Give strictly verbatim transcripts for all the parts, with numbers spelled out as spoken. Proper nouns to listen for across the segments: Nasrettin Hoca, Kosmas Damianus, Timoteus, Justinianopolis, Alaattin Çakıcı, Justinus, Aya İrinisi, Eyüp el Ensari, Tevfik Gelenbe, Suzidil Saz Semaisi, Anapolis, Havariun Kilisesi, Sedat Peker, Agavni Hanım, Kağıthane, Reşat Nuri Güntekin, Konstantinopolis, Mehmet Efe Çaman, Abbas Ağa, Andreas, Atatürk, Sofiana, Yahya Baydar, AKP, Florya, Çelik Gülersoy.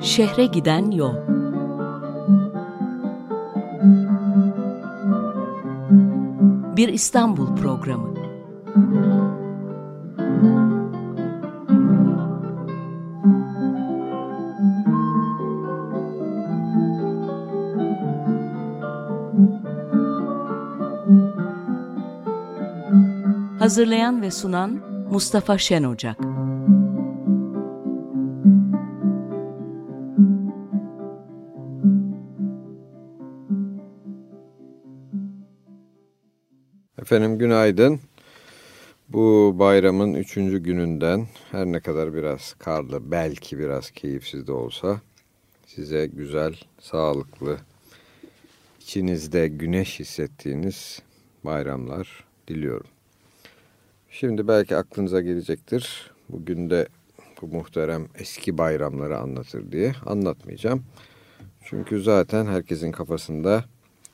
Şehre giden yol. Bir İstanbul programı. Hazırlayan ve sunan Mustafa Şenocak. Efendim günaydın. Bu bayramın üçüncü gününden her ne kadar biraz karlı, belki biraz keyifsiz de olsa size güzel, sağlıklı, içinizde güneş hissettiğiniz bayramlar diliyorum. Şimdi belki aklınıza gelecektir. Bugün de bu muhterem eski bayramları anlatır diye anlatmayacağım. Çünkü zaten herkesin kafasında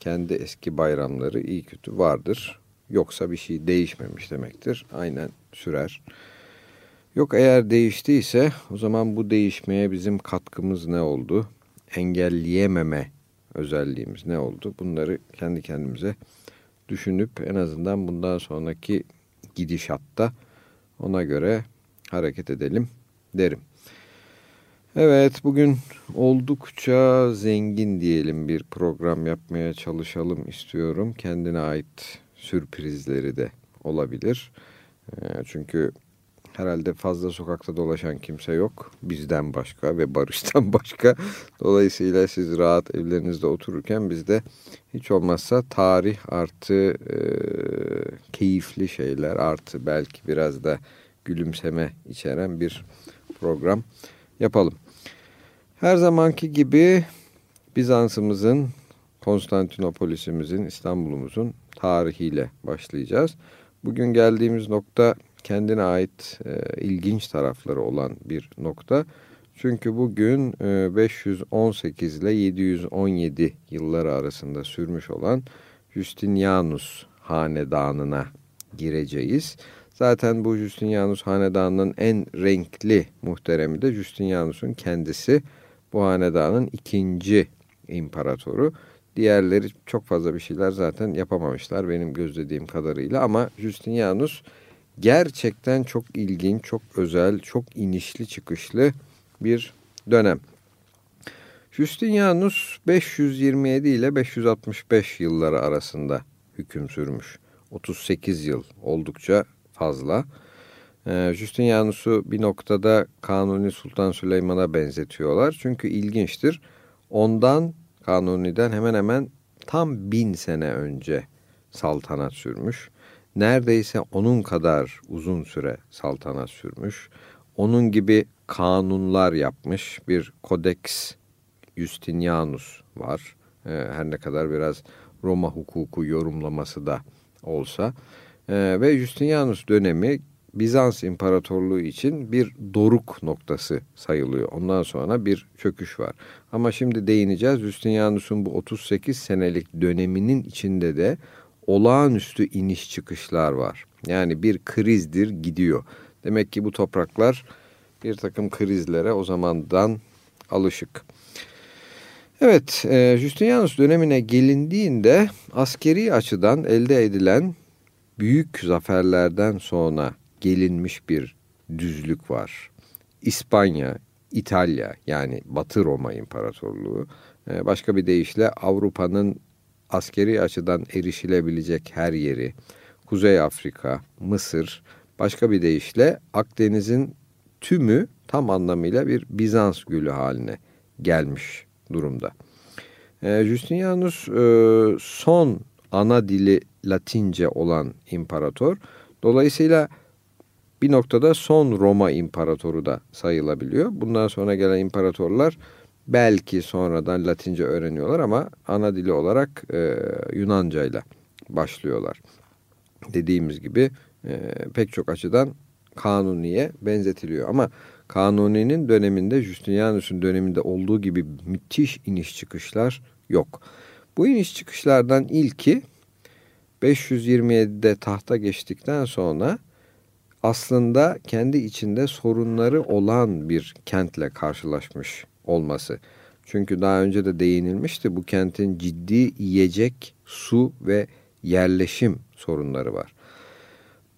kendi eski bayramları iyi kötü vardır. Yoksa bir şey değişmemiş demektir. Aynen sürer. Yok eğer değiştiyse o zaman bu değişmeye bizim katkımız ne oldu? Engelleyememe özelliğimiz ne oldu? Bunları kendi kendimize düşünüp en azından bundan sonraki gidişatta ona göre hareket edelim derim. Evet, bugün oldukça zengin diyelim bir program yapmaya çalışalım istiyorum. Kendine ait sürprizleri de olabilir. Çünkü herhalde fazla sokakta dolaşan kimse yok. Bizden başka ve Barış'tan başka. Dolayısıyla siz rahat evlerinizde otururken biz de hiç olmazsa tarih artı e, keyifli şeyler artı belki biraz da gülümseme içeren bir program yapalım. Her zamanki gibi Bizans'ımızın, Konstantinopolis'imizin, İstanbul'umuzun tarihiyle başlayacağız. Bugün geldiğimiz nokta kendine ait e, ilginç tarafları olan bir nokta. Çünkü bugün e, beş yüz on sekiz ile yedi yüz on yedi yılları arasında sürmüş olan Justinianus Hanedanı'na gireceğiz. Zaten bu Justinianus Hanedanı'nın en renkli muhteremi de Justinianus'un kendisi. Bu hanedanın ikinci imparatoru. Diğerleri çok fazla bir şeyler zaten yapamamışlar benim gözlediğim kadarıyla. Ama Justinianus gerçekten çok ilginç, çok özel, çok inişli çıkışlı bir dönem. Justinianus beş yüz yirmi yedi ile beş yüz altmış beş yılları arasında hüküm sürmüş. otuz sekiz yıl oldukça fazla. Ee, Justinianus'u bir noktada Kanuni Sultan Süleyman'a benzetiyorlar. Çünkü ilginçtir. Ondan, Kanuni'den hemen hemen tam bin sene önce saltanat sürmüş. Neredeyse onun kadar uzun süre saltanat sürmüş. Onun gibi kanunlar yapmış. Bir Codex Justinianus var. Ee, her ne kadar biraz Roma hukuku yorumlaması da olsa. Ee, ve Justinianus dönemi Bizans İmparatorluğu için bir doruk noktası sayılıyor. Ondan sonra bir çöküş var. Ama şimdi değineceğiz. Justinianus'un bu otuz sekiz senelik döneminin içinde de olağanüstü iniş çıkışlar var. Yani bir krizdir gidiyor. Demek ki bu topraklar bir takım krizlere o zamandan alışık. Evet, e, Justinianus dönemine gelindiğinde askeri açıdan elde edilen büyük zaferlerden sonra gelinmiş bir düzlük var. İspanya, İtalya yani Batı Roma İmparatorluğu, e, başka bir deyişle Avrupa'nın askeri açıdan erişilebilecek her yeri, Kuzey Afrika, Mısır, başka bir deyişle Akdeniz'in tümü tam anlamıyla bir Bizans gölü haline gelmiş durumda. E, Justinianus e, son ana dili Latince olan imparator. Dolayısıyla bir noktada son Roma imparatoru da sayılabiliyor. Bundan sonra gelen imparatorlar belki sonradan Latince öğreniyorlar ama ana dili olarak e, Yunanca ile başlıyorlar. Dediğimiz gibi e, pek çok açıdan Kanuni'ye benzetiliyor. Ama Kanuni'nin döneminde, Justinianus'un döneminde olduğu gibi müthiş iniş çıkışlar yok. Bu iniş çıkışlardan ilki beş yüz yirmi yedide tahta geçtikten sonra aslında kendi içinde sorunları olan bir kentle karşılaşmış olması. Çünkü daha önce de değinilmişti, bu kentin ciddi yiyecek, su ve yerleşim sorunları var.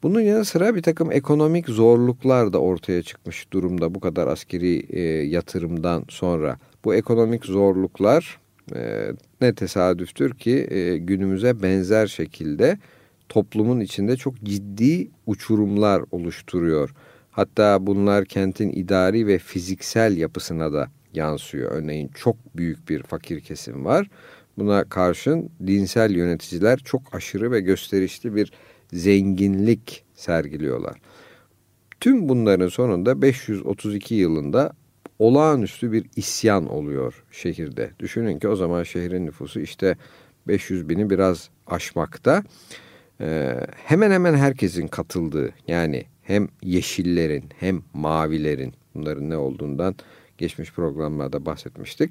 Bunun yanı sıra bir takım ekonomik zorluklar da ortaya çıkmış durumda bu kadar askeri e, yatırımdan sonra. Bu ekonomik zorluklar e, ne tesadüftür ki e, günümüze benzer şekilde toplumun içinde çok ciddi uçurumlar oluşturuyor. Hatta bunlar kentin idari ve fiziksel yapısına da yansıyor. Örneğin çok büyük bir fakir kesim var. Buna karşın dinsel yöneticiler çok aşırı ve gösterişli bir zenginlik sergiliyorlar. Tüm bunların sonunda beş yüz otuz iki yılında olağanüstü bir isyan oluyor şehirde. Düşünün ki o zaman şehrin nüfusu işte beş yüz bini biraz aşmakta. Ee, hemen hemen herkesin katıldığı, yani hem yeşillerin hem mavilerin, bunların ne olduğundan geçmiş programlarda bahsetmiştik.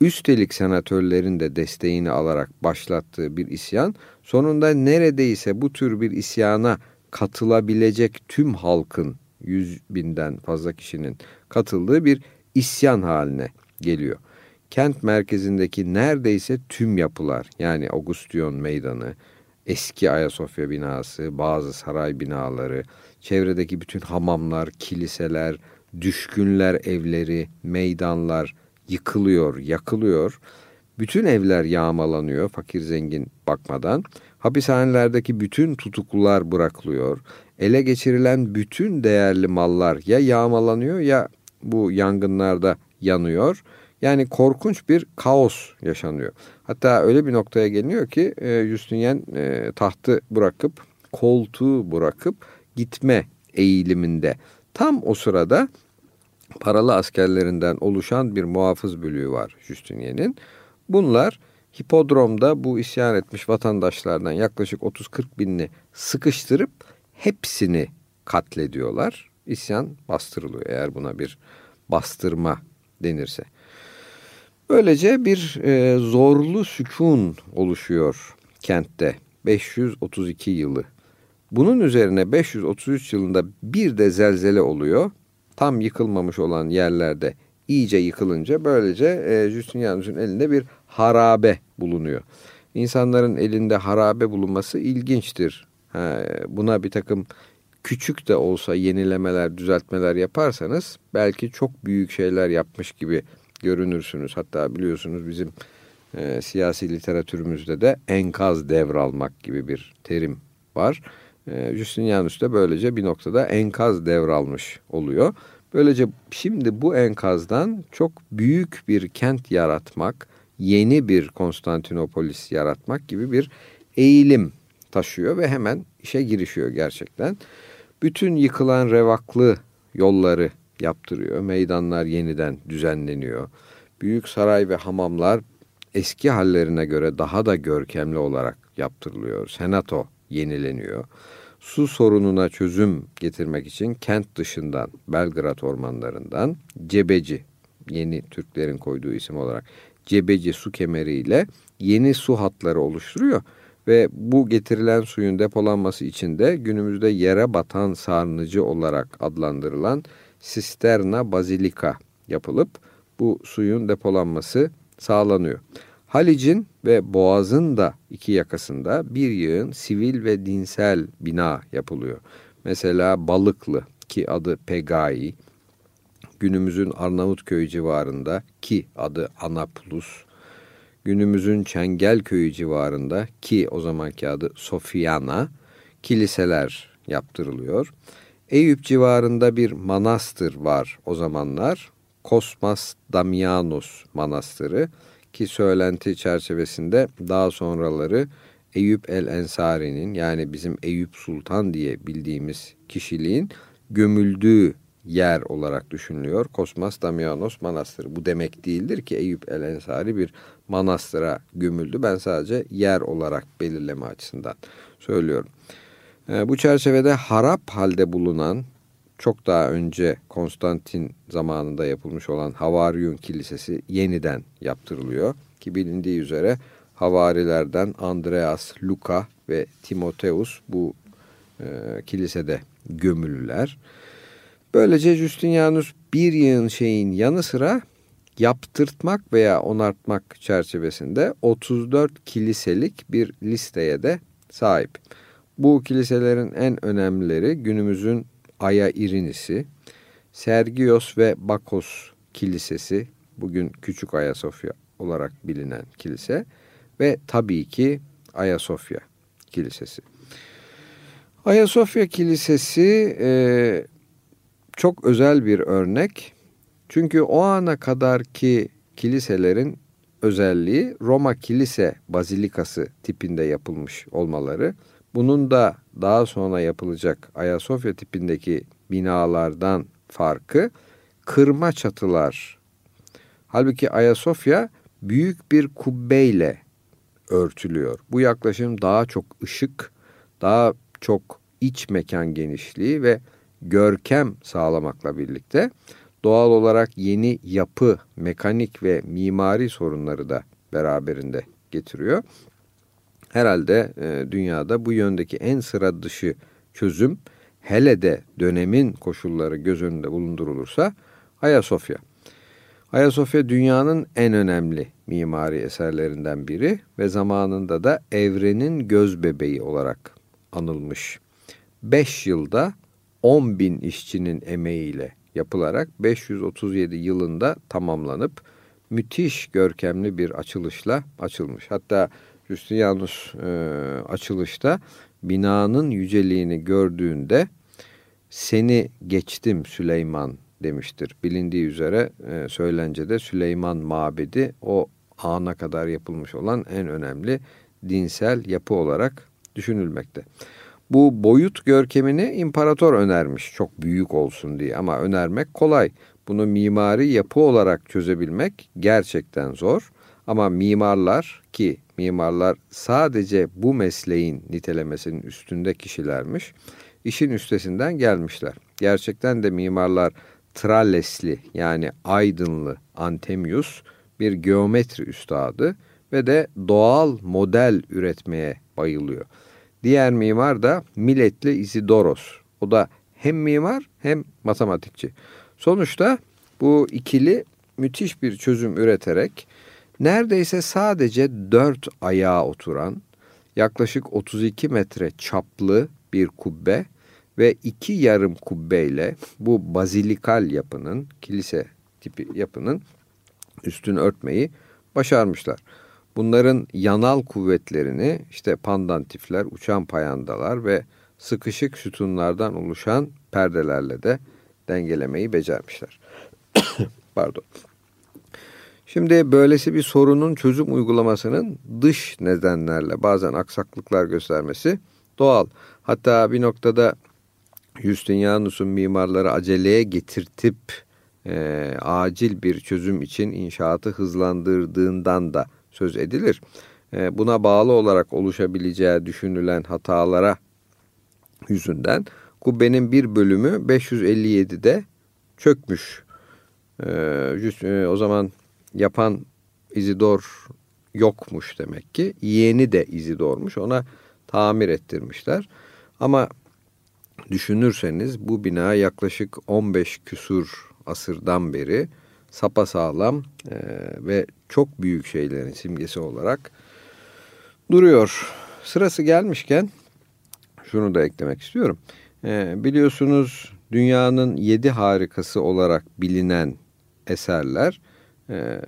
Üstelik senatörlerin de desteğini alarak başlattığı bir isyan, sonunda neredeyse bu tür bir isyana katılabilecek tüm halkın, yüz binden fazla kişinin katıldığı bir isyan haline geliyor. Kent merkezindeki neredeyse tüm yapılar, yani Augustiyon Meydanı, eski Ayasofya binası, bazı saray binaları, çevredeki bütün hamamlar, kiliseler, düşkünler evleri, meydanlar yıkılıyor, yakılıyor. Bütün evler yağmalanıyor fakir zengin bakmadan. Hapishanelerdeki bütün tutuklular bırakılıyor. Ele geçirilen bütün değerli mallar ya yağmalanıyor ya bu yangınlarda yanıyor. Yani korkunç bir kaos yaşanıyor. Hatta öyle bir noktaya geliniyor ki Justinian tahtı bırakıp, koltuğu bırakıp gitme eğiliminde. Tam o sırada paralı askerlerinden oluşan bir muhafız bölüğü var Justinian'in. Bunlar hipodromda bu isyan etmiş vatandaşlardan yaklaşık otuz kırk binini sıkıştırıp hepsini katlediyorlar. İsyan bastırılıyor, eğer buna bir bastırma denirse. Böylece bir e, zorlu sükun oluşuyor kentte beş yüz otuz iki yılı. Bunun üzerine beş yüz otuz üç yılında bir de zelzele oluyor. Tam yıkılmamış olan yerlerde iyice yıkılınca böylece e, Justinianus'un elinde bir harabe bulunuyor. İnsanların elinde harabe bulunması ilginçtir. Ha, buna bir takım küçük de olsa yenilemeler, düzeltmeler yaparsanız belki çok büyük şeyler yapmış gibi görünürsünüz. Hatta biliyorsunuz bizim e, siyasi literatürümüzde de enkaz devralmak gibi bir terim var. E, Justinianus da böylece bir noktada enkaz devralmış oluyor. Böylece şimdi bu enkazdan çok büyük bir kent yaratmak, yeni bir Konstantinopolis yaratmak gibi bir eğilim taşıyor ve hemen işe girişiyor gerçekten. Bütün yıkılan revaklı yolları yaptırıyor. Meydanlar yeniden düzenleniyor. Büyük saray ve hamamlar eski hallerine göre daha da görkemli olarak yaptırılıyor. Senato yenileniyor. Su sorununa çözüm getirmek için kent dışından, Belgrad ormanlarından Cebeci, yeni Türklerin koyduğu isim olarak Cebeci su kemeriyle yeni su hatları oluşturuyor ve bu getirilen suyun depolanması için de günümüzde yere batan sarnıcı olarak adlandırılan Sisterna Basilica yapılıp bu suyun depolanması sağlanıyor. Halic'in ve Boğaz'ın da iki yakasında bir yığın sivil ve dinsel bina yapılıyor. Mesela Balıklı, ki adı Pegai, günümüzün Arnavutköy civarında, ki adı Anapolis, günümüzün Çengelköy civarında, ki o zamanki adı Sofiana, kiliseler yaptırılıyor. Eyüp civarında bir manastır var o zamanlar. Kosmas Damianus Manastırı, ki söylenti çerçevesinde daha sonraları Eyüp el Ensari'nin, yani bizim Eyüp Sultan diye bildiğimiz kişiliğin gömüldüğü yer olarak düşünülüyor. Kosmas Damianus Manastırı. Bu demek değildir ki Eyüp el Ensari bir manastıra gömüldü. Ben sadece yer olarak belirleme açısından söylüyorum. Bu çerçevede harap halde bulunan, çok daha önce Konstantin zamanında yapılmış olan Havariun Kilisesi yeniden yaptırılıyor. Ki bilindiği üzere havarilerden Andreas, Luca ve Timoteus bu e, kilisede gömülüler. Böylece Justinianus bir yığın şeyin yanı sıra yaptırtmak veya onartmak çerçevesinde otuz dört kiliselik bir listeye de sahip. Bu kiliselerin en önemlileri günümüzün Aya İrinisi, Sergios ve Bakos Kilisesi, bugün Küçük Ayasofya olarak bilinen kilise ve tabii ki Ayasofya Kilisesi. Ayasofya Kilisesi e, çok özel bir örnek. Çünkü o ana kadarki kiliselerin özelliği Roma kilise bazilikası tipinde yapılmış olmaları. Bunun da daha sonra yapılacak Ayasofya tipindeki binalardan farkı kırma çatılar. Halbuki Ayasofya büyük bir kubbeyle örtülüyor. Bu yaklaşım daha çok ışık, daha çok iç mekan genişliği ve görkem sağlamakla birlikte doğal olarak yeni yapı, mekanik ve mimari sorunları da beraberinde getiriyor. Herhalde e, dünyada bu yöndeki en sıra dışı çözüm, hele de dönemin koşulları göz önünde bulundurulursa Ayasofya. Ayasofya dünyanın en önemli mimari eserlerinden biri ve zamanında da evrenin göz bebeği olarak anılmış. beş yılda on bin işçinin emeğiyle yapılarak beş yüz otuz yedi yılında tamamlanıp müthiş görkemli bir açılışla açılmış. Hatta Justinianus e, açılışta binanın yüceliğini gördüğünde "Seni geçtim Süleyman" demiştir. Bilindiği üzere e, söylencede Süleyman Mabedi o ana kadar yapılmış olan en önemli dinsel yapı olarak düşünülmekte. Bu boyut görkemini imparator önermiş çok büyük olsun diye, ama önermek kolay. Bunu mimari yapı olarak çözebilmek gerçekten zor. Ama mimarlar ki mimarlar sadece bu mesleğin nitelemesinin üstünde kişilermiş, işin üstesinden gelmişler. Gerçekten de mimarlar Trallesli yani Aydınlı Antemius bir geometri üstadı ve de doğal model üretmeye bayılıyor. Diğer mimar da Miletli İsidoros. O da hem mimar hem matematikçi. Sonuçta bu ikili müthiş bir çözüm üreterek neredeyse sadece dört ayağa oturan, yaklaşık otuz iki metre çaplı bir kubbe ve iki yarım kubbeyle bu bazilikal yapının, kilise tipi yapının üstünü örtmeyi başarmışlar. Bunların yanal kuvvetlerini işte pandantifler, uçan payandalar ve sıkışık sütunlardan oluşan perdelerle de dengelemeyi becermişler. Pardon. Şimdi böylesi bir sorunun çözüm uygulamasının dış nedenlerle bazen aksaklıklar göstermesi doğal. Hatta bir noktada Justinianus'un mimarları aceleye getirtip e, acil bir çözüm için inşaatı hızlandırdığından da söz edilir. E, buna bağlı olarak oluşabileceği düşünülen hatalara yüzünden kubbenin bir bölümü beş yüz elli yedi'de çökmüş. E, just, e, o zaman yapan İzidor yokmuş demek ki. Yeğeni de İzidor'muş. Ona tamir ettirmişler. Ama düşünürseniz bu bina yaklaşık on beş küsur asırdan beri sapasağlam e, ve çok büyük şeylerin simgesi olarak duruyor. Sırası gelmişken şunu da eklemek istiyorum. E, biliyorsunuz dünyanın yedi harikası olarak bilinen eserler E,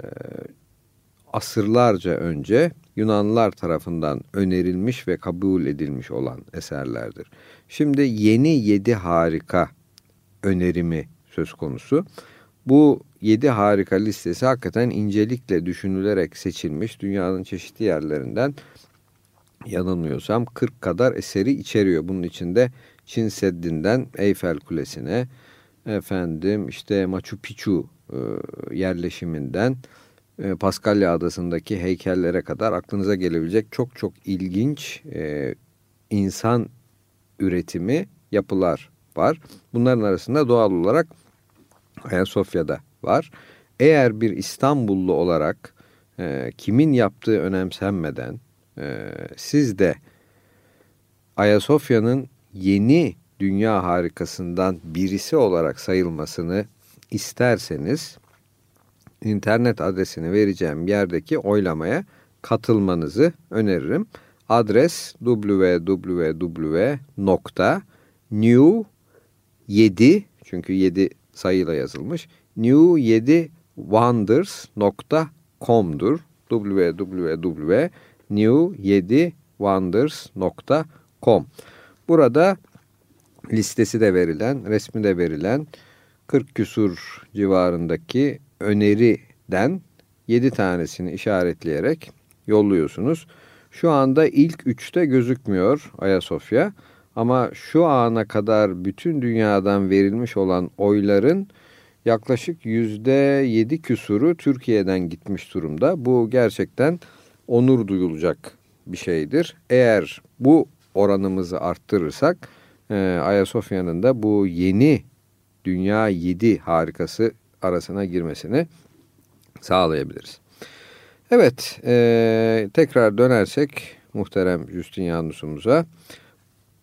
asırlarca önce Yunanlılar tarafından önerilmiş ve kabul edilmiş olan eserlerdir. Şimdi yeni yedi harika önerimi söz konusu. Bu yedi harika listesi hakikaten incelikle düşünülerek seçilmiş. Dünyanın çeşitli yerlerinden, yanılmıyorsam kırk kadar eseri içeriyor. Bunun içinde Çin Seddi'nden Eyfel Kulesi'ne, efendim işte Machu Picchu yerleşiminden Paskalya Adası'ndaki heykellere kadar aklınıza gelebilecek çok çok ilginç insan üretimi yapılar var. Bunların arasında doğal olarak Ayasofya'da var. Eğer bir İstanbullu olarak kimin yaptığı önemsenmeden siz de Ayasofya'nın yeni dünya harikasından birisi olarak sayılmasını isterseniz internet adresini vereceğim yerdeki oylamaya katılmanızı öneririm. Adres double-u double-u double-u nokta new yedi çünkü yedi sayıyla yazılmış new seven wonders nokta com'dur. double-u double-u double-u nokta new seven wonders nokta com. Burada listesi de verilen, resmi de verilen kırk küsur civarındaki öneriden yedi tanesini işaretleyerek yolluyorsunuz. Şu anda ilk üçte gözükmüyor Ayasofya ama şu ana kadar bütün dünyadan verilmiş olan oyların yaklaşık yüzde yedi küsuru Türkiye'den gitmiş durumda. Bu gerçekten onur duyulacak bir şeydir. Eğer bu oranımızı arttırırsak Ayasofya'nın da bu yeni dünya yedi harikası arasına girmesini sağlayabiliriz. Evet, e, tekrar dönersek muhterem Justinianus'umuza,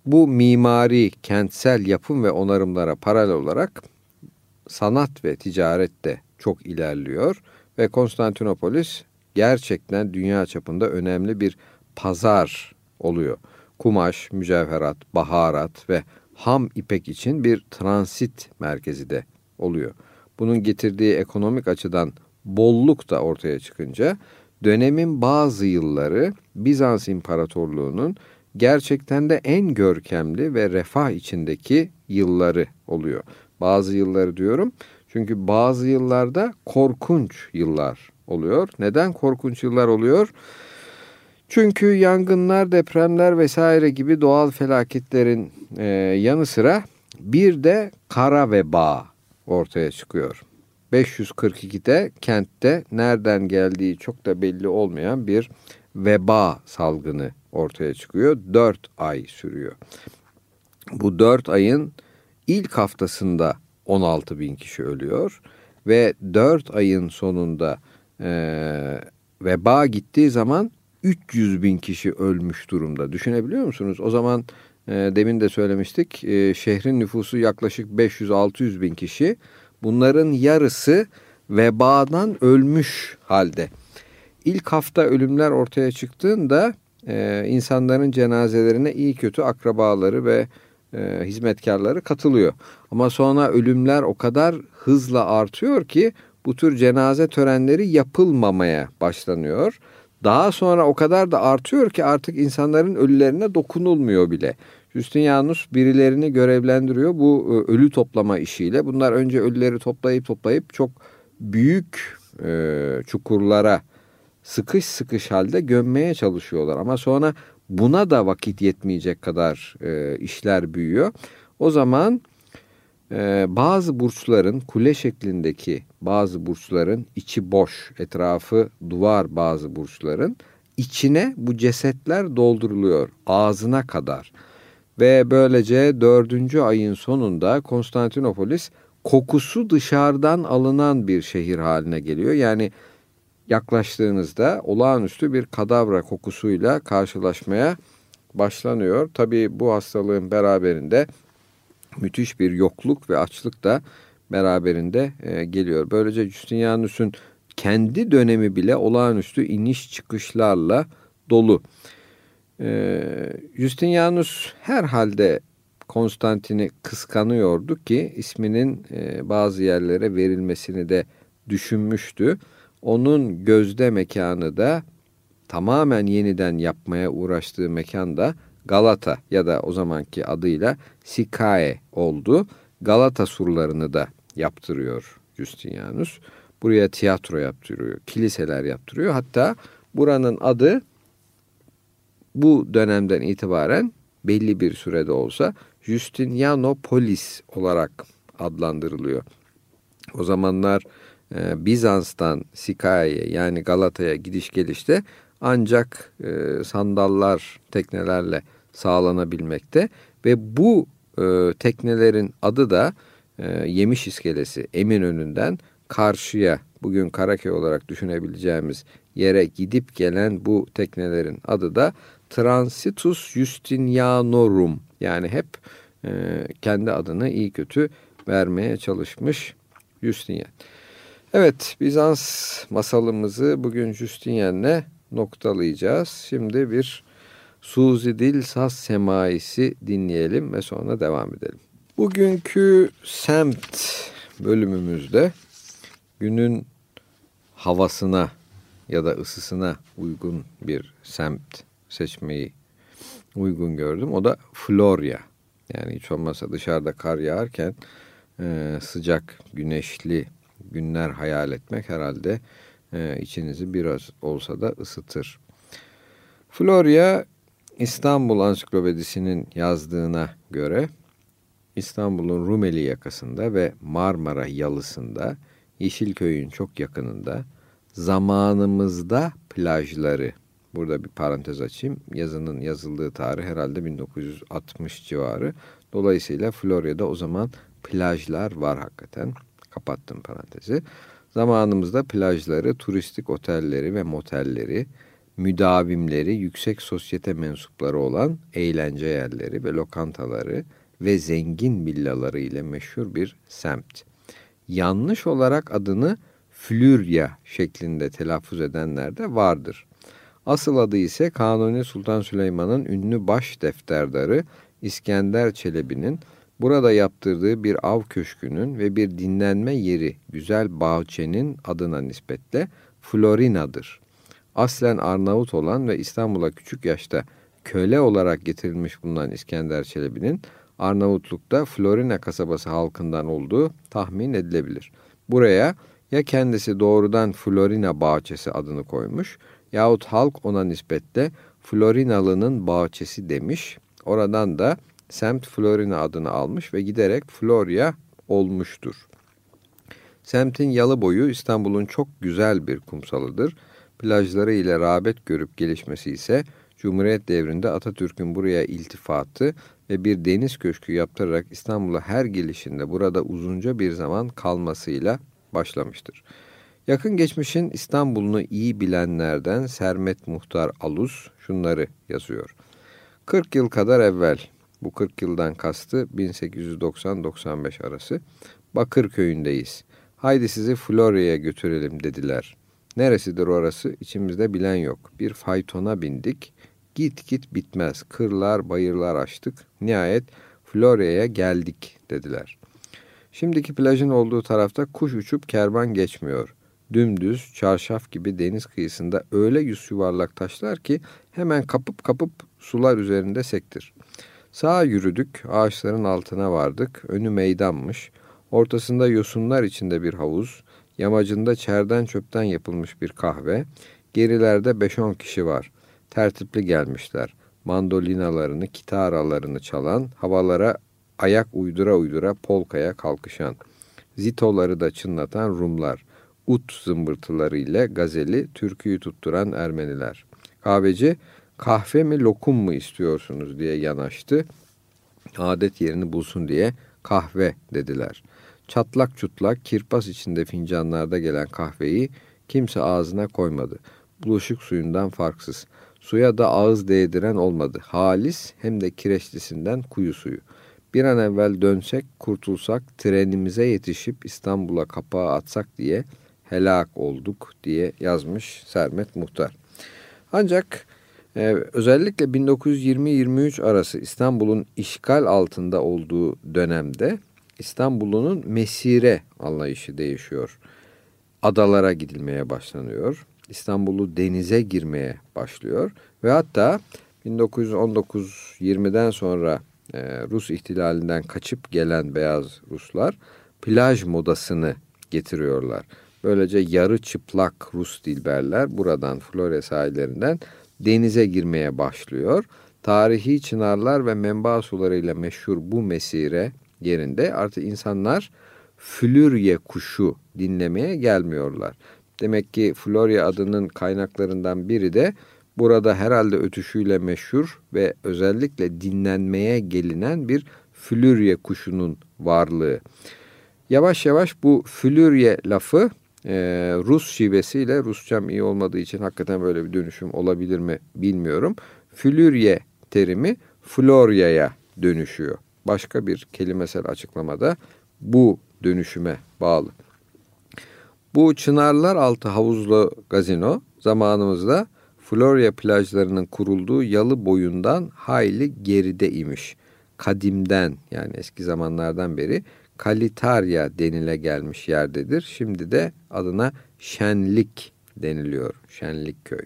bu mimari, kentsel yapım ve onarımlara paralel olarak sanat ve ticaret de çok ilerliyor ve Konstantinopolis gerçekten dünya çapında önemli bir pazar oluyor. Kumaş, mücevherat, baharat ve ham ipek için bir transit merkezi de oluyor. Bunun getirdiği ekonomik açıdan bolluk da ortaya çıkınca dönemin bazı yılları Bizans İmparatorluğu'nun gerçekten de en görkemli ve refah içindeki yılları oluyor. Bazı yılları diyorum çünkü bazı yıllarda korkunç yıllar oluyor. Neden korkunç yıllar oluyor? Çünkü yangınlar, depremler vesaire gibi doğal felaketlerin e, yanı sıra bir de kara veba ortaya çıkıyor. beş yüz kırk ikide kentte nereden geldiği çok da belli olmayan bir veba salgını ortaya çıkıyor. dört ay sürüyor. Bu dört ayın ilk haftasında on altı bin kişi ölüyor ve dört ayın sonunda e, veba gittiği zaman üç yüz bin kişi ölmüş durumda. Düşünebiliyor musunuz? O zaman e, demin de söylemiştik e, şehrin nüfusu yaklaşık beş yüz altı yüz bin kişi. Bunların yarısı vebadan ölmüş halde. İlk hafta ölümler ortaya çıktığında e, insanların cenazelerine iyi kötü akrabaları ve e, hizmetkarları katılıyor. Ama sonra ölümler o kadar hızla artıyor ki bu tür cenaze törenleri yapılmamaya başlanıyor. Daha sonra o kadar da artıyor ki artık insanların ölülerine dokunulmuyor bile. Justinianus birilerini görevlendiriyor bu ölü toplama işiyle. Bunlar önce ölüleri toplayıp toplayıp çok büyük e, çukurlara sıkış sıkış halde gömmeye çalışıyorlar. Ama sonra buna da vakit yetmeyecek kadar e, işler büyüyor. O zaman e, bazı burçların, kule şeklindeki bazı burçların içi boş, etrafı duvar bazı burçların içine bu cesetler dolduruluyor ağzına kadar. Ve böylece dördüncü ayın sonunda Konstantinopolis kokusu dışarıdan alınan bir şehir haline geliyor. Yani yaklaştığınızda olağanüstü bir kadavra kokusuyla karşılaşmaya başlanıyor. Tabii bu hastalığın beraberinde müthiş bir yokluk ve açlık da beraberinde geliyor. Böylece Justinianus'un kendi dönemi bile olağanüstü iniş çıkışlarla dolu. Ee, Justinianus herhalde Konstantin'i kıskanıyordu ki isminin e, bazı yerlere verilmesini de düşünmüştü. Onun gözde mekanı da tamamen yeniden yapmaya uğraştığı mekan da Galata ya da o zamanki adıyla Sikae oldu. Galata surlarını da yaptırıyor Justinianus. Buraya tiyatro yaptırıyor, kiliseler yaptırıyor. Hatta buranın adı bu dönemden itibaren belli bir sürede olsa Justinianopolis olarak adlandırılıyor. O zamanlar e, Bizans'tan Sikae'ye yani Galata'ya gidiş gelişte ancak e, sandallar teknelerle sağlanabilmekte ve bu e, teknelerin adı da e, Yemiş İskelesi Eminönü'nden karşıya bugün Karaköy olarak düşünebileceğimiz yere gidip gelen bu teknelerin adı da Transitus Justinianorum yani hep e, kendi adını iyi kötü vermeye çalışmış Justinian. Evet, Bizans masalımızı bugün Justinian'le noktalayacağız. Şimdi bir Suzidil Saz Semaisi dinleyelim ve sonra devam edelim. Bugünkü semt bölümümüzde günün havasına ya da ısısına uygun bir semt seçmeyi uygun gördüm. O da Florya. Yani hiç olmazsa dışarıda kar yağarken e, sıcak, güneşli günler hayal etmek herhalde e, içinizi biraz olsa da ısıtır. Florya, İstanbul Ansiklopedisi'nin yazdığına göre İstanbul'un Rumeli yakasında ve Marmara Yalısı'nda, Yeşilköy'ün çok yakınında, zamanımızda plajları, burada bir parantez açayım, yazının yazıldığı tarih herhalde bin dokuz yüz altmış civarı. Dolayısıyla Florya'da o zaman plajlar var hakikaten. Kapattım parantezi. Zamanımızda plajları, turistik otelleri ve motelleri, müdavimleri, yüksek sosyete mensupları olan eğlence yerleri ve lokantaları ve zengin villaları ile meşhur bir semt. Yanlış olarak adını Florya şeklinde telaffuz edenler de vardır. Asıl adı ise Kanuni Sultan Süleyman'ın ünlü baş defterdarı İskender Çelebi'nin burada yaptırdığı bir av köşkünün ve bir dinlenme yeri güzel bahçenin adına nispetle Florina'dır. Aslen Arnavut olan ve İstanbul'a küçük yaşta köle olarak getirilmiş bulunan İskender Çelebi'nin Arnavutluk'ta Florina kasabası halkından olduğu tahmin edilebilir. Buraya ya kendisi doğrudan Florina bahçesi adını koymuş yahut halk ona nispetle Florinalı'nın bahçesi demiş. Oradan da semt Florina adını almış ve giderek Florya olmuştur. Semtin yalı boyu İstanbul'un çok güzel bir kumsalıdır. Plajları ile rağbet görüp gelişmesi ise Cumhuriyet devrinde Atatürk'ün buraya iltifatı ve bir deniz köşkü yaptırarak İstanbul'a her gelişinde burada uzunca bir zaman kalmasıyla başlamıştır. Yakın geçmişin İstanbul'unu iyi bilenlerden Sermet Muhtar Aluz şunları yazıyor. kırk yıl kadar evvel, bu kırk yıldan kastı bin sekiz yüz doksan doksan beş arası, Bakırköy'ündeyiz. Haydi sizi Florya'ya götürelim dediler. Neresidir orası? İçimizde bilen yok. Bir faytona bindik. Git git bitmez. Kırlar, bayırlar açtık. Nihayet Florya'ya geldik dediler. Şimdiki plajın olduğu tarafta kuş uçup kervan geçmiyor. Dümdüz, çarşaf gibi deniz kıyısında öyle yüz yuvarlak taşlar ki hemen kapıp kapıp sular üzerinde sektir. Sağa yürüdük, ağaçların altına vardık. Önü meydanmış. Ortasında yosunlar içinde bir havuz. Yamacında çerden çöpten yapılmış bir kahve. Gerilerde beş on kişi var. Tertipli gelmişler. Mandolinalarını, kitaralarını çalan, havalara ayak uydura uydura polkaya kalkışan, zitoları da çınlatan Rumlar, ut zımbırtıları ile gazeli, türküyü tutturan Ermeniler. Kahveci, kahve mi lokum mu istiyorsunuz diye yanaştı. Adet yerini bulsun diye kahve dediler. Çatlak çutlak, kirpas içinde fincanlarda gelen kahveyi kimse ağzına koymadı. Bulaşık suyundan farksız. Suya da ağız değdiren olmadı. Halis hem de kireçlisinden kuyu suyu. Bir an evvel dönsek, kurtulsak, trenimize yetişip İstanbul'a kapağı atsak diye helak olduk diye yazmış Sermet Muhtar. Ancak e, özellikle bin dokuz yüz yirmi yirmi üç arası İstanbul'un işgal altında olduğu dönemde İstanbul'un mesire anlayışı değişiyor. Adalara gidilmeye başlanıyor. İstanbul'u denize girmeye başlıyor ve hatta bin dokuz yüz on dokuz yirmiden sonra Rus ihtilalinden kaçıp gelen beyaz Ruslar plaj modasını getiriyorlar. Böylece yarı çıplak Rus dilberler buradan Florya sahillerinden denize girmeye başlıyor. Tarihi çınarlar ve menba sularıyla meşhur bu mesire yerinde artık insanlar Florya kuşu dinlemeye gelmiyorlar. Demek ki Florya adının kaynaklarından biri de burada herhalde ötüşüyle meşhur ve özellikle dinlenmeye gelinen bir Florya kuşunun varlığı. Yavaş yavaş bu Florya lafı e, Rus şivesiyle, Rusçam iyi olmadığı için hakikaten böyle bir dönüşüm olabilir mi bilmiyorum, Florya terimi Florya'ya dönüşüyor. başka bir kelimesel açıklamada bu dönüşüme bağlı. Bu çınarlar altı havuzlu gazino zamanımızda Florya plajlarının kurulduğu yalı boyundan hayli geride imiş. Kadimden, yani eski zamanlardan beri Kalitarya denile gelmiş yerdedir. Şimdi de adına Şenlik deniliyor. Şenlik köy.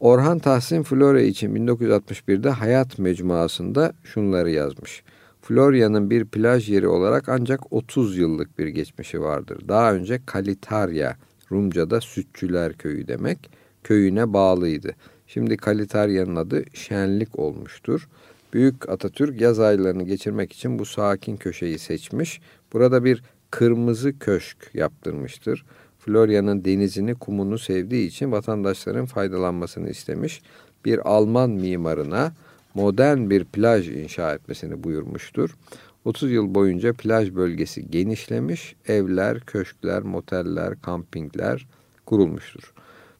Orhan Tahsin Florya için bin dokuz yüz altmış bir'de Hayat Mecmuası'nda şunları yazmış. Florya'nın bir plaj yeri olarak ancak otuz yıllık bir geçmişi vardır. Daha önce Kalitarya, Rumca'da sütçüler köyü demek, köyüne bağlıydı. Şimdi Kalitarya'nın adı Şenlik olmuştur. Büyük Atatürk yaz aylarını geçirmek için bu sakin köşeyi seçmiş. Burada bir kırmızı köşk yaptırmıştır. Florya'nın denizini, kumunu sevdiği için vatandaşların faydalanmasını istemiş. Bir Alman mimarına modern bir plaj inşa etmesini buyurmuştur. otuz yıl boyunca plaj bölgesi genişlemiş, evler, köşkler, moteller, kampingler kurulmuştur.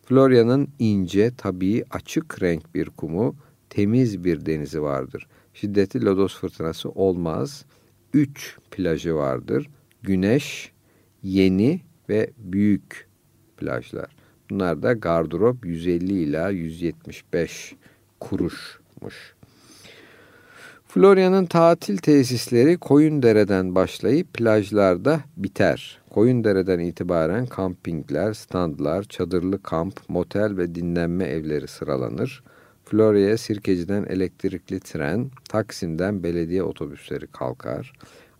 Florya'nın ince, tabii açık renk bir kumu, temiz bir denizi vardır. Şiddetli lodos fırtınası olmaz. Üç plajı vardır. Güneş, Yeni ve Büyük plajlar. Bunlar da gardırop yüz elli ila yüz yetmiş beş kuruşmuş. Florya'nın tatil tesisleri Koyundere'den başlayıp plajlarda biter. Koyundere'den itibaren kampingler, standlar, çadırlı kamp, motel ve dinlenme evleri sıralanır. Florya'ya Sirkeci'den elektrikli tren, Taksim'den belediye otobüsleri kalkar.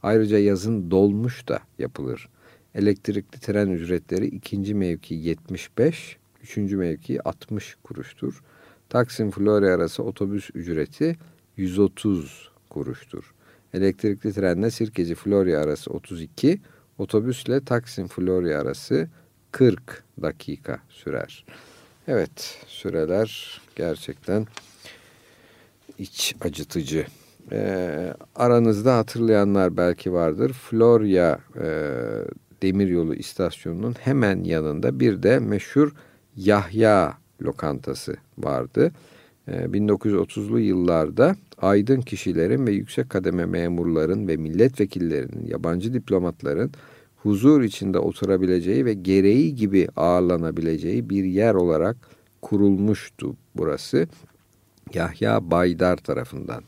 Ayrıca yazın dolmuş da yapılır. Elektrikli tren ücretleri ikinci mevki yetmiş beş, üçüncü mevki altmış kuruştur. Taksim-Florya arası otobüs ücreti yüz otuz kuruştur. Elektrikli trenle Sirkeci-Florya arası otuz iki, otobüsle Taksim-Florya arası kırk dakika sürer. Evet, süreler gerçekten iç acıtıcı. Ee, aranızda hatırlayanlar belki vardır. Florya e, Demiryolu istasyonunun hemen yanında bir de meşhur Yahya lokantası vardı. Ee, bin dokuz yüz otuzlu yıllarda aydın kişilerin ve yüksek kademe memurların ve milletvekillerinin, yabancı diplomatların huzur içinde oturabileceği ve gereği gibi ağırlanabileceği bir yer olarak kurulmuştu burası. Yahya Baydar tarafından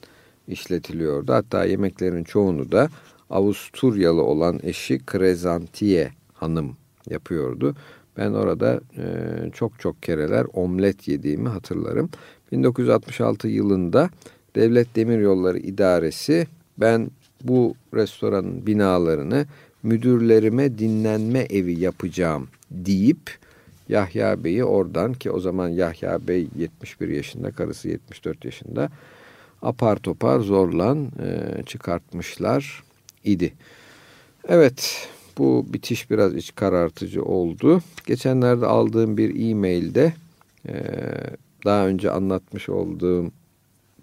işletiliyordu. Hatta yemeklerin çoğunu da Avusturyalı olan eşi Krezantiye Hanım yapıyordu. Ben orada e, çok çok kereler omlet yediğimi hatırlarım. bin dokuz yüz altmış altı yılında Devlet Demiryolları İdaresi ben bu restoranın binalarını müdürlerime dinlenme evi yapacağım deyip Yahya Bey'i oradan, ki o zaman Yahya Bey yetmiş bir yaşında, karısı yetmiş dört yaşında, apar topar zorla e, çıkartmışlar idi. Evet, bu bitiş biraz iç karartıcı oldu. Geçenlerde aldığım bir e-mailde e, daha önce anlatmış olduğum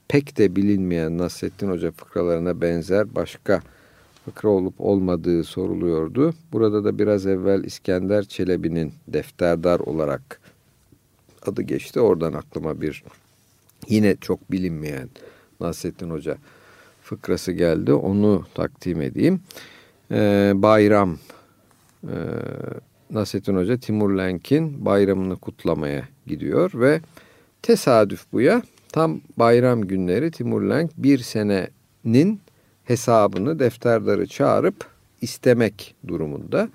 pek de bilinmeyen Nasrettin Hoca fıkralarına benzer başka fıkra olup olmadığı soruluyordu. Burada da biraz evvel İskender Çelebi'nin defterdar olarak adı geçti. Oradan aklıma bir yine çok bilinmeyen Nasrettin Hoca fıkrası geldi. Onu takdim edeyim. Ee, bayram. Ee, Nasrettin Hoca Timurlenk'in bayramını kutlamaya gidiyor ve tesadüf bu ya. Tam bayram günleri Timurlenk bir senenin hesabını defterdarı çağırıp istemek durumunda.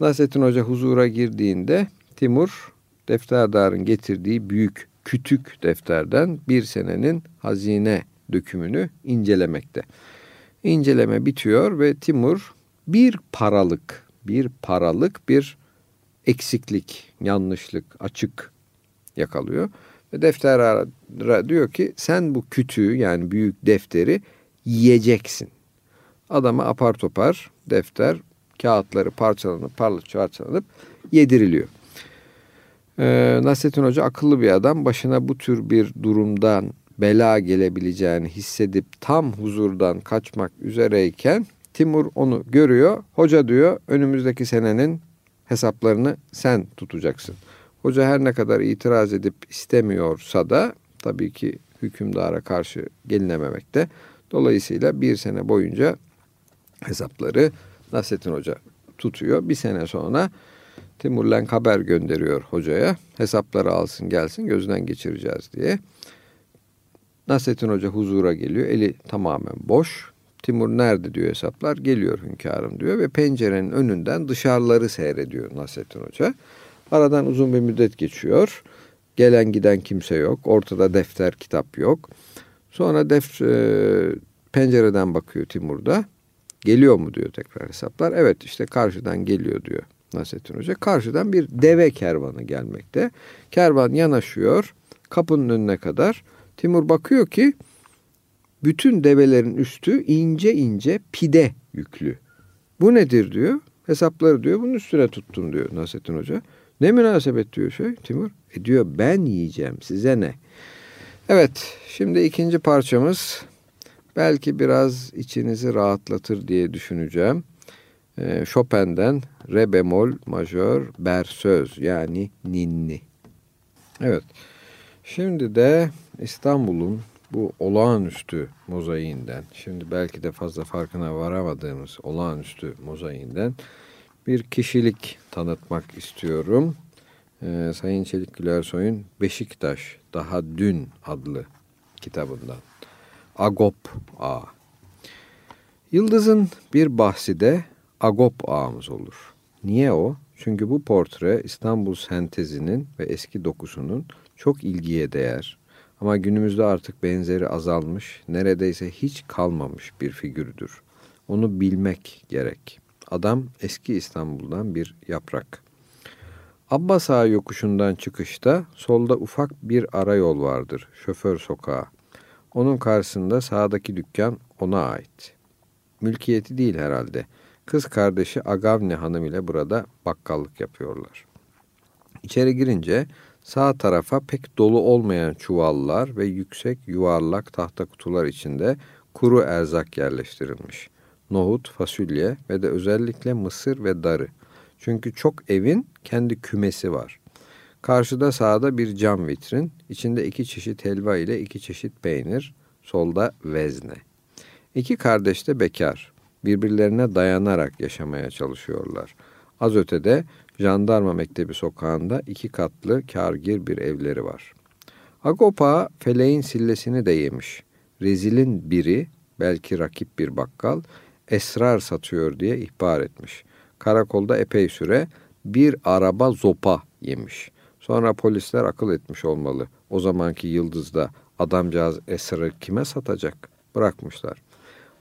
Nasrettin Hoca huzura girdiğinde Timur defterdarın getirdiği büyük kütük defterden bir senenin hazine dökümünü incelemekte. İnceleme bitiyor ve Timur bir paralık, bir paralık bir eksiklik, yanlışlık, açık yakalıyor. Ve defterdara diyor ki sen bu kütüğü, yani büyük defteri yiyeceksin. Adama apar topar defter kağıtları parçalanıp parçalanıp yediriliyor. Ee, Nasrettin Hoca akıllı bir adam, başına bu tür bir durumdan bela gelebileceğini hissedip tam huzurdan kaçmak üzereyken Timur onu görüyor. Hoca diyor önümüzdeki senenin hesaplarını sen tutacaksın. Hoca her ne kadar itiraz edip istemiyorsa da tabii ki hükümdara karşı gelinememekte. Dolayısıyla bir sene boyunca hesapları Nasrettin Hoca tutuyor. Bir sene sonra Timurlenk haber gönderiyor hocaya. Hesapları alsın gelsin, gözden geçireceğiz diye. Nasrettin Hoca huzura geliyor. Eli tamamen boş. Timur nerede diyor hesaplar. Geliyor hünkârım diyor ve pencerenin önünden dışarıları seyrediyor Nasrettin Hoca. Aradan uzun bir müddet geçiyor. Gelen giden kimse yok. Ortada defter kitap yok. Sonra def, e, pencereden bakıyor Timur'da. Geliyor mu diyor tekrar hesaplar. Evet işte karşıdan geliyor diyor Nasrettin Hoca. Karşıdan bir deve kervanı gelmekte. Kervan yanaşıyor kapının önüne kadar. Timur bakıyor ki bütün develerin üstü ince ince pide yüklü. Bu nedir diyor. Hesapları diyor bunun üstüne tuttum diyor Nasrettin Hoca. Ne münasebet diyor şey Timur. E diyor ben yiyeceğim size ne? Evet şimdi ikinci parçamız belki biraz içinizi rahatlatır diye düşüneceğim. E, Chopin'den re bemol majör bersöz yani ninni. Evet şimdi de İstanbul'un bu olağanüstü mozaiğinden, şimdi belki de fazla farkına varamadığımız olağanüstü mozaiğinden bir kişilik tanıtmak istiyorum. Ee, Sayın Çelik Gülersoy'un Beşiktaş Daha Dün adlı kitabından. Agop Ağa. Yıldız'ın bir bahsi de Agop Ağa'mız olur. Niye o? Çünkü bu portre İstanbul sentezinin ve eski dokusunun çok ilgiye değer ama günümüzde artık benzeri azalmış, neredeyse hiç kalmamış bir figürdür. Onu bilmek gerek. Adam eski İstanbul'dan bir yaprak. Abbas Ağa yokuşundan çıkışta solda ufak bir arayol vardır, şoför sokağı. Onun karşısında sağdaki dükkan ona ait. Mülkiyeti değil herhalde. Kız kardeşi Agavni Hanım ile burada bakkallık yapıyorlar. İçeri girince sağ tarafa pek dolu olmayan çuvallar ve yüksek yuvarlak tahta kutular içinde kuru erzak yerleştirilmiş. Nohut, fasulye ve de özellikle mısır ve darı. Çünkü çok evin kendi kümesi var. Karşıda sağda bir cam vitrin, içinde iki çeşit helva ile iki çeşit peynir, solda vezne. İki kardeş de bekar, birbirlerine dayanarak yaşamaya çalışıyorlar. Az ötede Jandarma Mektebi sokağında iki katlı kârgir bir evleri var. Agop Ağa feleğin sillesini de yemiş. Rezilin biri, belki rakip bir bakkal, esrar satıyor diye ihbar etmiş. Karakolda epey süre bir araba zopa yemiş. Sonra polisler akıl etmiş olmalı. O zamanki Yıldız'da adamcağız esrarı kime satacak? Bırakmışlar.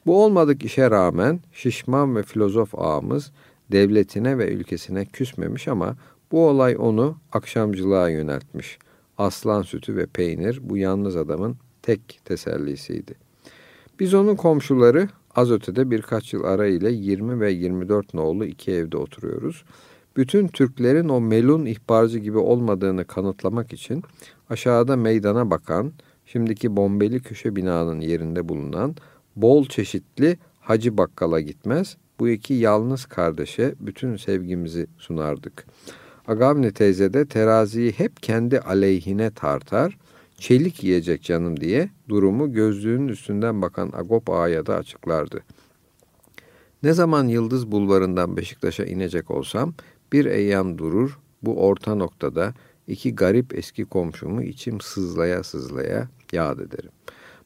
Bu olmadık işe rağmen şişman ve filozof ağamız devletine ve ülkesine küsmemiş ama bu olay onu akşamcılığa yöneltmiş. Aslan sütü ve peynir bu yalnız adamın tek tesellisiydi. Biz onun komşuları az ötede birkaç yıl ara ile yirmi ve yirmi dört nolu iki evde oturuyoruz. Bütün Türklerin o melun ihbarcı gibi olmadığını kanıtlamak için aşağıda meydana bakan, şimdiki Bombeli köşe binanın yerinde bulunan bol çeşitli Hacı Bakkal'a gitmez, bu iki yalnız kardeşe bütün sevgimizi sunardık. Agavni teyze de teraziyi hep kendi aleyhine tartar, çelik yiyecek canım diye durumu gözlüğünün üstünden bakan Agop Ağa'ya da açıklardı. Ne zaman Yıldız Bulvarı'ndan Beşiktaş'a inecek olsam bir eyyam durur, bu orta noktada iki garip eski komşumu içim sızlaya sızlaya yad ederim.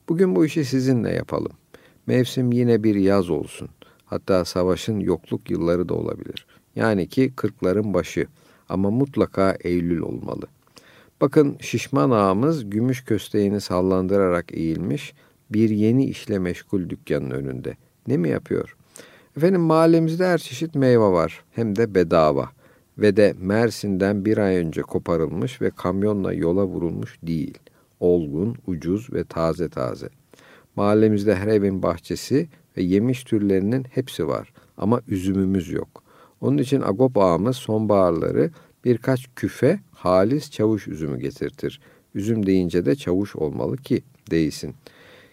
Bugün bu işi sizinle yapalım. Mevsim yine bir yaz olsun. Hatta savaşın yokluk yılları da olabilir. Yani ki kırkların başı ama mutlaka Eylül olmalı. Bakın şişman ağamız gümüş kösteğini sallandırarak eğilmiş bir yeni işle meşgul dükkanın önünde. Ne mi yapıyor? Efendim mahallemizde her çeşit meyve var hem de bedava ve de Mersin'den bir ay önce koparılmış ve kamyonla yola vurulmuş değil. Olgun, ucuz ve taze taze. Mahallemizde her evin bahçesi ve yemiş türlerinin hepsi var ama üzümümüz yok. Onun için Agop ağamız sonbaharları birkaç küfe halis çavuş üzümü getirtir. Üzüm deyince de çavuş olmalı ki değilsin.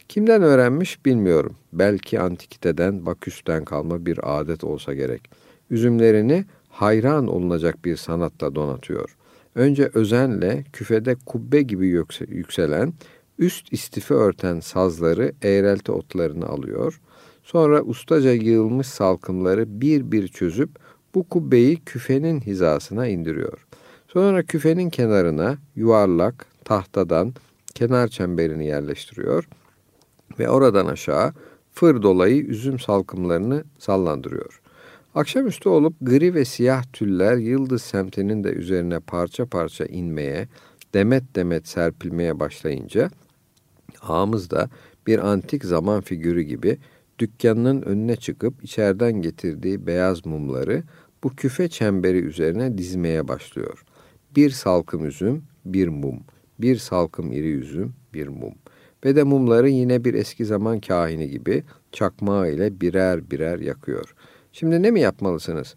Kimden öğrenmiş bilmiyorum. Belki antikiteden, Baküs'ten kalma bir adet olsa gerek. Üzümlerini hayran olunacak bir sanatla donatıyor. Önce özenle küfede kubbe gibi yükselen üst istifi örten sazları eğrelti otlarını alıyor. Sonra ustaca yığılmış salkımları bir bir çözüp bu kubbeyi küfenin hizasına indiriyor. Sonra küfenin kenarına yuvarlak tahtadan kenar çemberini yerleştiriyor ve oradan aşağı fır dolayı üzüm salkımlarını sallandırıyor. Akşamüstü olup gri ve siyah tüller yıldız semtinin de üzerine parça parça inmeye, demet demet serpilmeye başlayınca ağamız da bir antik zaman figürü gibi dükkanının önüne çıkıp içeriden getirdiği beyaz mumları bu küfe çemberi üzerine dizmeye başlıyor. Bir salkım üzüm, bir mum, bir salkım iri üzüm, bir mum ve de mumları yine bir eski zaman kahini gibi çakmağı ile birer birer yakıyor. Şimdi ne mi yapmalısınız?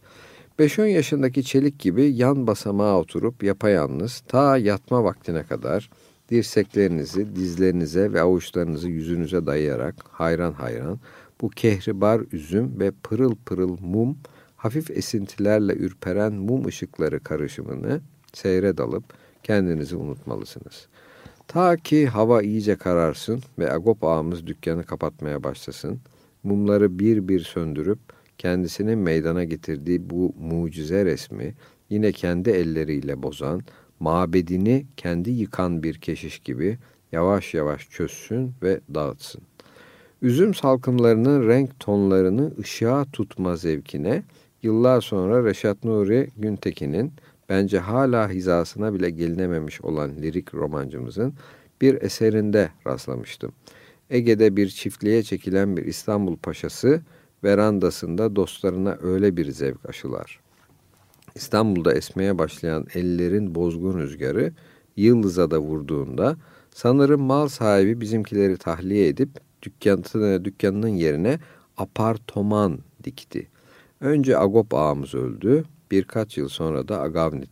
beş on yaşındaki çelik gibi yan basamağa oturup yapayalnız ta yatma vaktine kadar dirseklerinizi dizlerinize ve avuçlarınızı yüzünüze dayayarak hayran hayran bu kehribar üzüm ve pırıl pırıl mum hafif esintilerle ürperen mum ışıkları karışımını seyre dalıp kendinizi unutmalısınız. Ta ki hava iyice kararsın ve Agop ağamız dükkanı kapatmaya başlasın, mumları bir bir söndürüp kendisinin meydana getirdiği bu mucize resmi yine kendi elleriyle bozan, mabedini kendi yıkan bir keşiş gibi yavaş yavaş çözsün ve dağıtsın. Üzüm salkımlarının renk tonlarını ışığa tutma zevkine yıllar sonra Reşat Nuri Güntekin'in bence hala hizasına bile gelinememiş olan lirik romancımızın bir eserinde rastlamıştım. Ege'de bir çiftliğe çekilen bir İstanbul paşası verandasında dostlarına öyle bir zevk aşılar. İstanbul'da esmeye başlayan ellerin bozgun rüzgarı Yıldız'a da vurduğunda sanırım mal sahibi bizimkileri tahliye edip dükkanını, dükkanının yerine apartoman dikti. Önce Agop ağamız öldü, birkaç yıl sonra da Agavni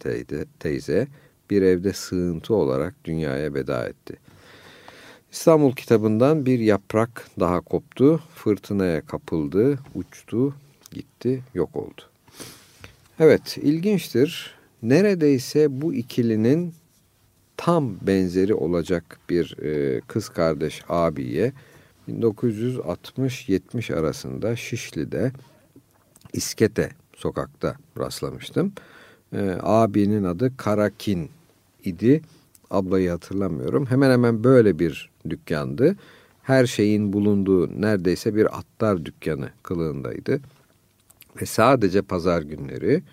teyze bir evde sığıntı olarak dünyaya veda etti. İstanbul kitabından bir yaprak daha koptu, fırtınaya kapıldı, uçtu, gitti, yok oldu. Evet, ilginçtir. Neredeyse bu ikilinin tam benzeri olacak bir e, kız kardeş abiye bin dokuz yüz altmış yetmiş arasında Şişli'de İskete sokakta rastlamıştım. E, abinin adı Karakin idi. Ablayı hatırlamıyorum. Hemen hemen böyle bir dükkandı. Her şeyin bulunduğu neredeyse bir attar dükkanı kılığındaydı. Ve sadece pazar günleri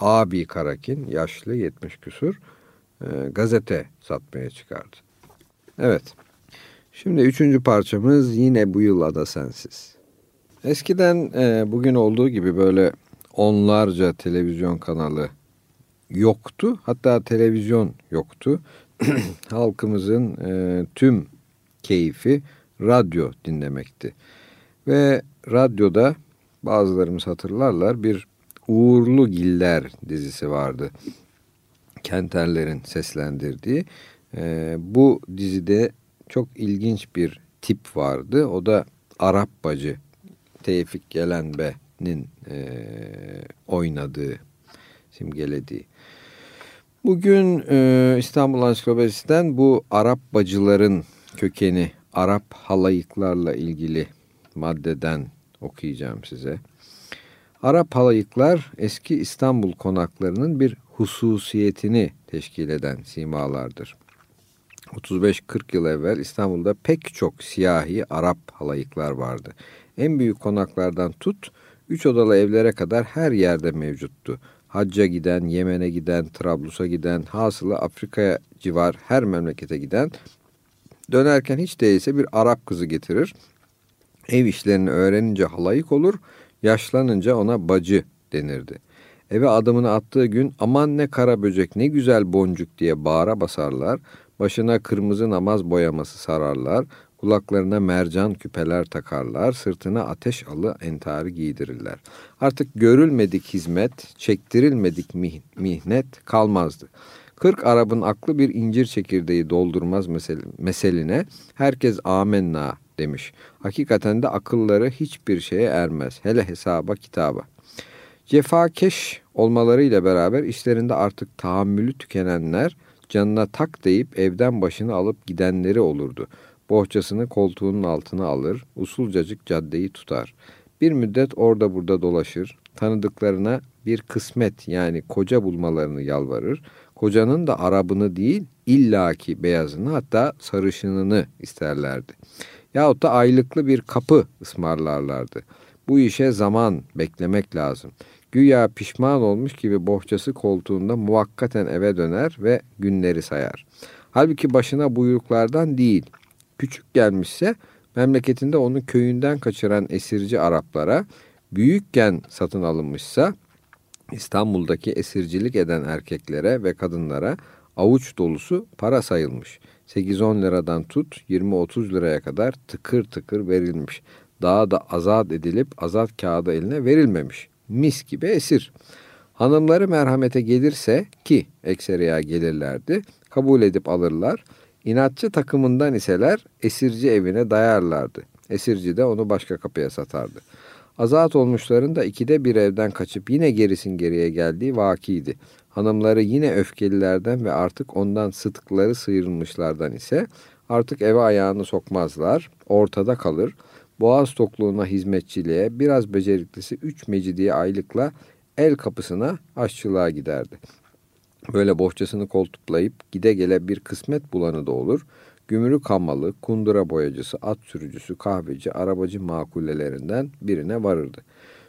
abi Karakin, yaşlı yetmiş küsur, e, gazete satmaya çıkardı. Evet. Şimdi üçüncü parçamız yine bu yıl Ada Sensiz. Eskiden e, bugün olduğu gibi böyle onlarca televizyon kanalı yoktu. Hatta televizyon yoktu. Halkımızın e, tüm keyfi radyo dinlemekti. Ve radyoda bazılarımız hatırlarlar, bir Uğurlu Giller dizisi vardı. Kenterlerin seslendirdiği. E, bu dizide çok ilginç bir tip vardı. O da Arap Bacı, Tevfik Gelenbe'nin e, oynadığı, simgelediği. Bugün e, İstanbul Ansiklopedisi'nden bu Arap Bacıların kökeni Arap halayıklarla ilgili maddeden okuyacağım size. Arap halayıklar eski İstanbul konaklarının bir hususiyetini teşkil eden simalardır. otuz beş kırk yıl evvel İstanbul'da pek çok siyahi Arap halayıklar vardı. En büyük konaklardan tut, üç odalı evlere kadar her yerde mevcuttu. Hacca giden, Yemen'e giden, Trablus'a giden, hasılı Afrika'ya civar her memlekete giden, dönerken hiç değilse bir Arap kızı getirir. Ev işlerini öğrenince halayık olur, yaşlanınca ona bacı denirdi. Eve adımını attığı gün aman ne kara böcek ne güzel boncuk diye bağıra basarlar, başına kırmızı namaz boyaması sararlar, kulaklarına mercan küpeler takarlar, sırtına ateş alı entari giydirirler. Artık görülmedik hizmet, çektirilmedik mihnet kalmazdı. Kırk Arap'ın aklı bir incir çekirdeği doldurmaz meseline herkes amenna demiş. Hakikaten de akılları hiçbir şeye ermez, hele hesaba kitaba. Cefakeş olmalarıyla beraber işlerinde artık tahammülü tükenenler canına tak deyip evden başını alıp gidenleri olurdu. Bohçasını koltuğunun altına alır, usulcacık caddeyi tutar. Bir müddet orada burada dolaşır, tanıdıklarına bir kısmet yani koca bulmalarını yalvarır. Kocanın da Arabını değil, illaki beyazını hatta sarışınını isterlerdi. Yahut da aylıklı bir kapı ısmarlarlardı. Bu işe zaman beklemek lazım. Güya pişman olmuş gibi bohçası koltuğunda muvakkaten eve döner ve günleri sayar. Halbuki başına buyruklardan değil, küçük gelmişse memleketinde onu köyünden kaçıran esirci Araplara, büyükken satın alınmışsa İstanbul'daki esircilik eden erkeklere ve kadınlara avuç dolusu para sayılmış. sekiz on liradan tut yirmi otuz liraya kadar tıkır tıkır verilmiş. Daha da azat edilip azat kağıdı eline verilmemiş. Mis gibi esir. Hanımları merhamete gelirse ki ekseriya gelirlerdi, kabul edip alırlar. İnatçı takımından iseler esirci evine dayarlardı. Esirci de onu başka kapıya satardı. Azat olmuşların da ikide bir evden kaçıp yine gerisin geriye geldiği vakiydi. Hanımları yine öfkelilerden ve artık ondan sıtkları sıyrılmışlardan ise artık eve ayağını sokmazlar, ortada kalır. Boğaz tokluğuna hizmetçiliğe, biraz beceriklisi üç mecidiye aylıkla el kapısına aşçılığa giderdi. Böyle bohçasını koltuklayıp gide gele bir kısmet bulanı da olur. Gümrük hammalı, kundura boyacısı, at sürücüsü, kahveci, arabacı makullelerinden birine varırdı.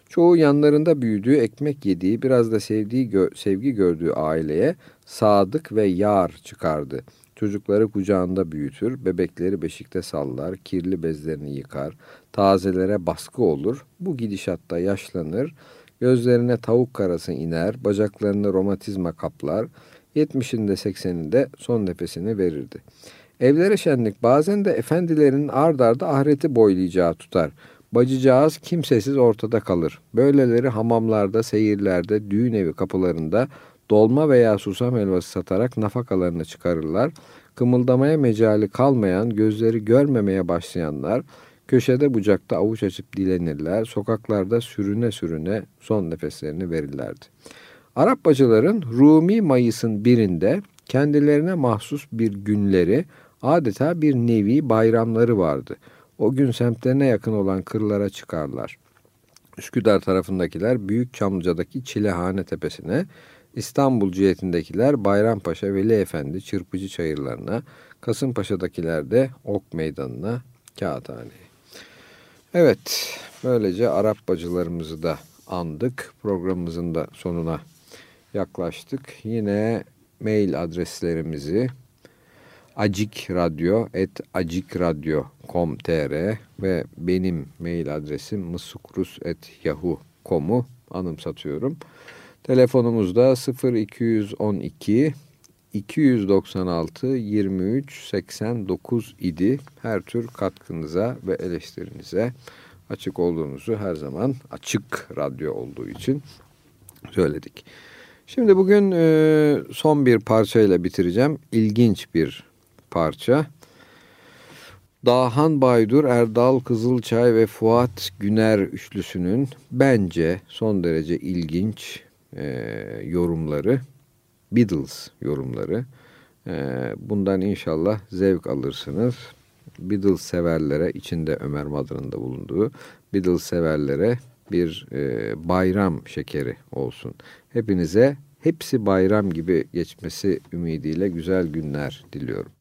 Çoğu yanlarında büyüdüğü, ekmek yediği, biraz da sevdiği, gö- sevgi gördüğü aileye sadık ve yar çıkardı. Çocukları kucağında büyütür, bebekleri beşikte sallar, kirli bezlerini yıkar, tazelere baskı olur, bu gidişatta yaşlanır, gözlerine tavuk karası iner, bacaklarını romatizma kaplar, yetmişinde sekseninde son nefesini verirdi. Evlere şenlik, bazen de efendilerin ard arda ahireti boylayacağı tutar. Bacıcağız kimsesiz ortada kalır. Böyleleri hamamlarda, seyirlerde, düğün evi kapılarında dolma veya susam helvası satarak nafakalarını çıkarırlar. Kımıldamaya mecali kalmayan, gözleri görmemeye başlayanlar köşede bucakta avuç açıp dilenirler. Sokaklarda sürüne sürüne son nefeslerini verirlerdi. Arap bacıların Rumi Mayıs'ın birinde kendilerine mahsus bir günleri, adeta bir nevi bayramları vardı. O gün semtlerine yakın olan kırlara çıkarlar. Üsküdar tarafındakiler Büyükçamlıca'daki Çilehane tepesine, İstanbul cihetindekiler Bayrampaşa Veli Efendi Çırpıcı çayırlarına, Kasımpaşa'dakiler de Ok Meydanı'na, Kağıthane'ye. Evet, böylece Arap bacılarımızı da andık. Programımızın da sonuna yaklaştık. Yine mail adreslerimizi acikradyo et acikradyo nokta com nokta tr ve benim mail adresim mısukrus et yahoo nokta com'u anımsatıyorum. Telefonumuzda sıfır iki on iki iki doksan altı yirmi üç seksen dokuz idi. Her tür katkınıza ve eleştirinize açık olduğumuzu her zaman Açık Radyo olduğu için söyledik. Şimdi bugün son bir parçayla bitireceğim. İlginç bir parça. Dahan Baydur, Erdal Kızılçay ve Fuat Güner üçlüsünün bence son derece ilginç yorumları, Biddle's yorumları. Bundan inşallah zevk alırsınız. Biddle's severlere, içinde Ömer Madran'ın da bulunduğu Biddle's severlere bir e, bayram şekeri olsun. Hepinize hepsi bayram gibi geçmesi ümidiyle güzel günler diliyorum.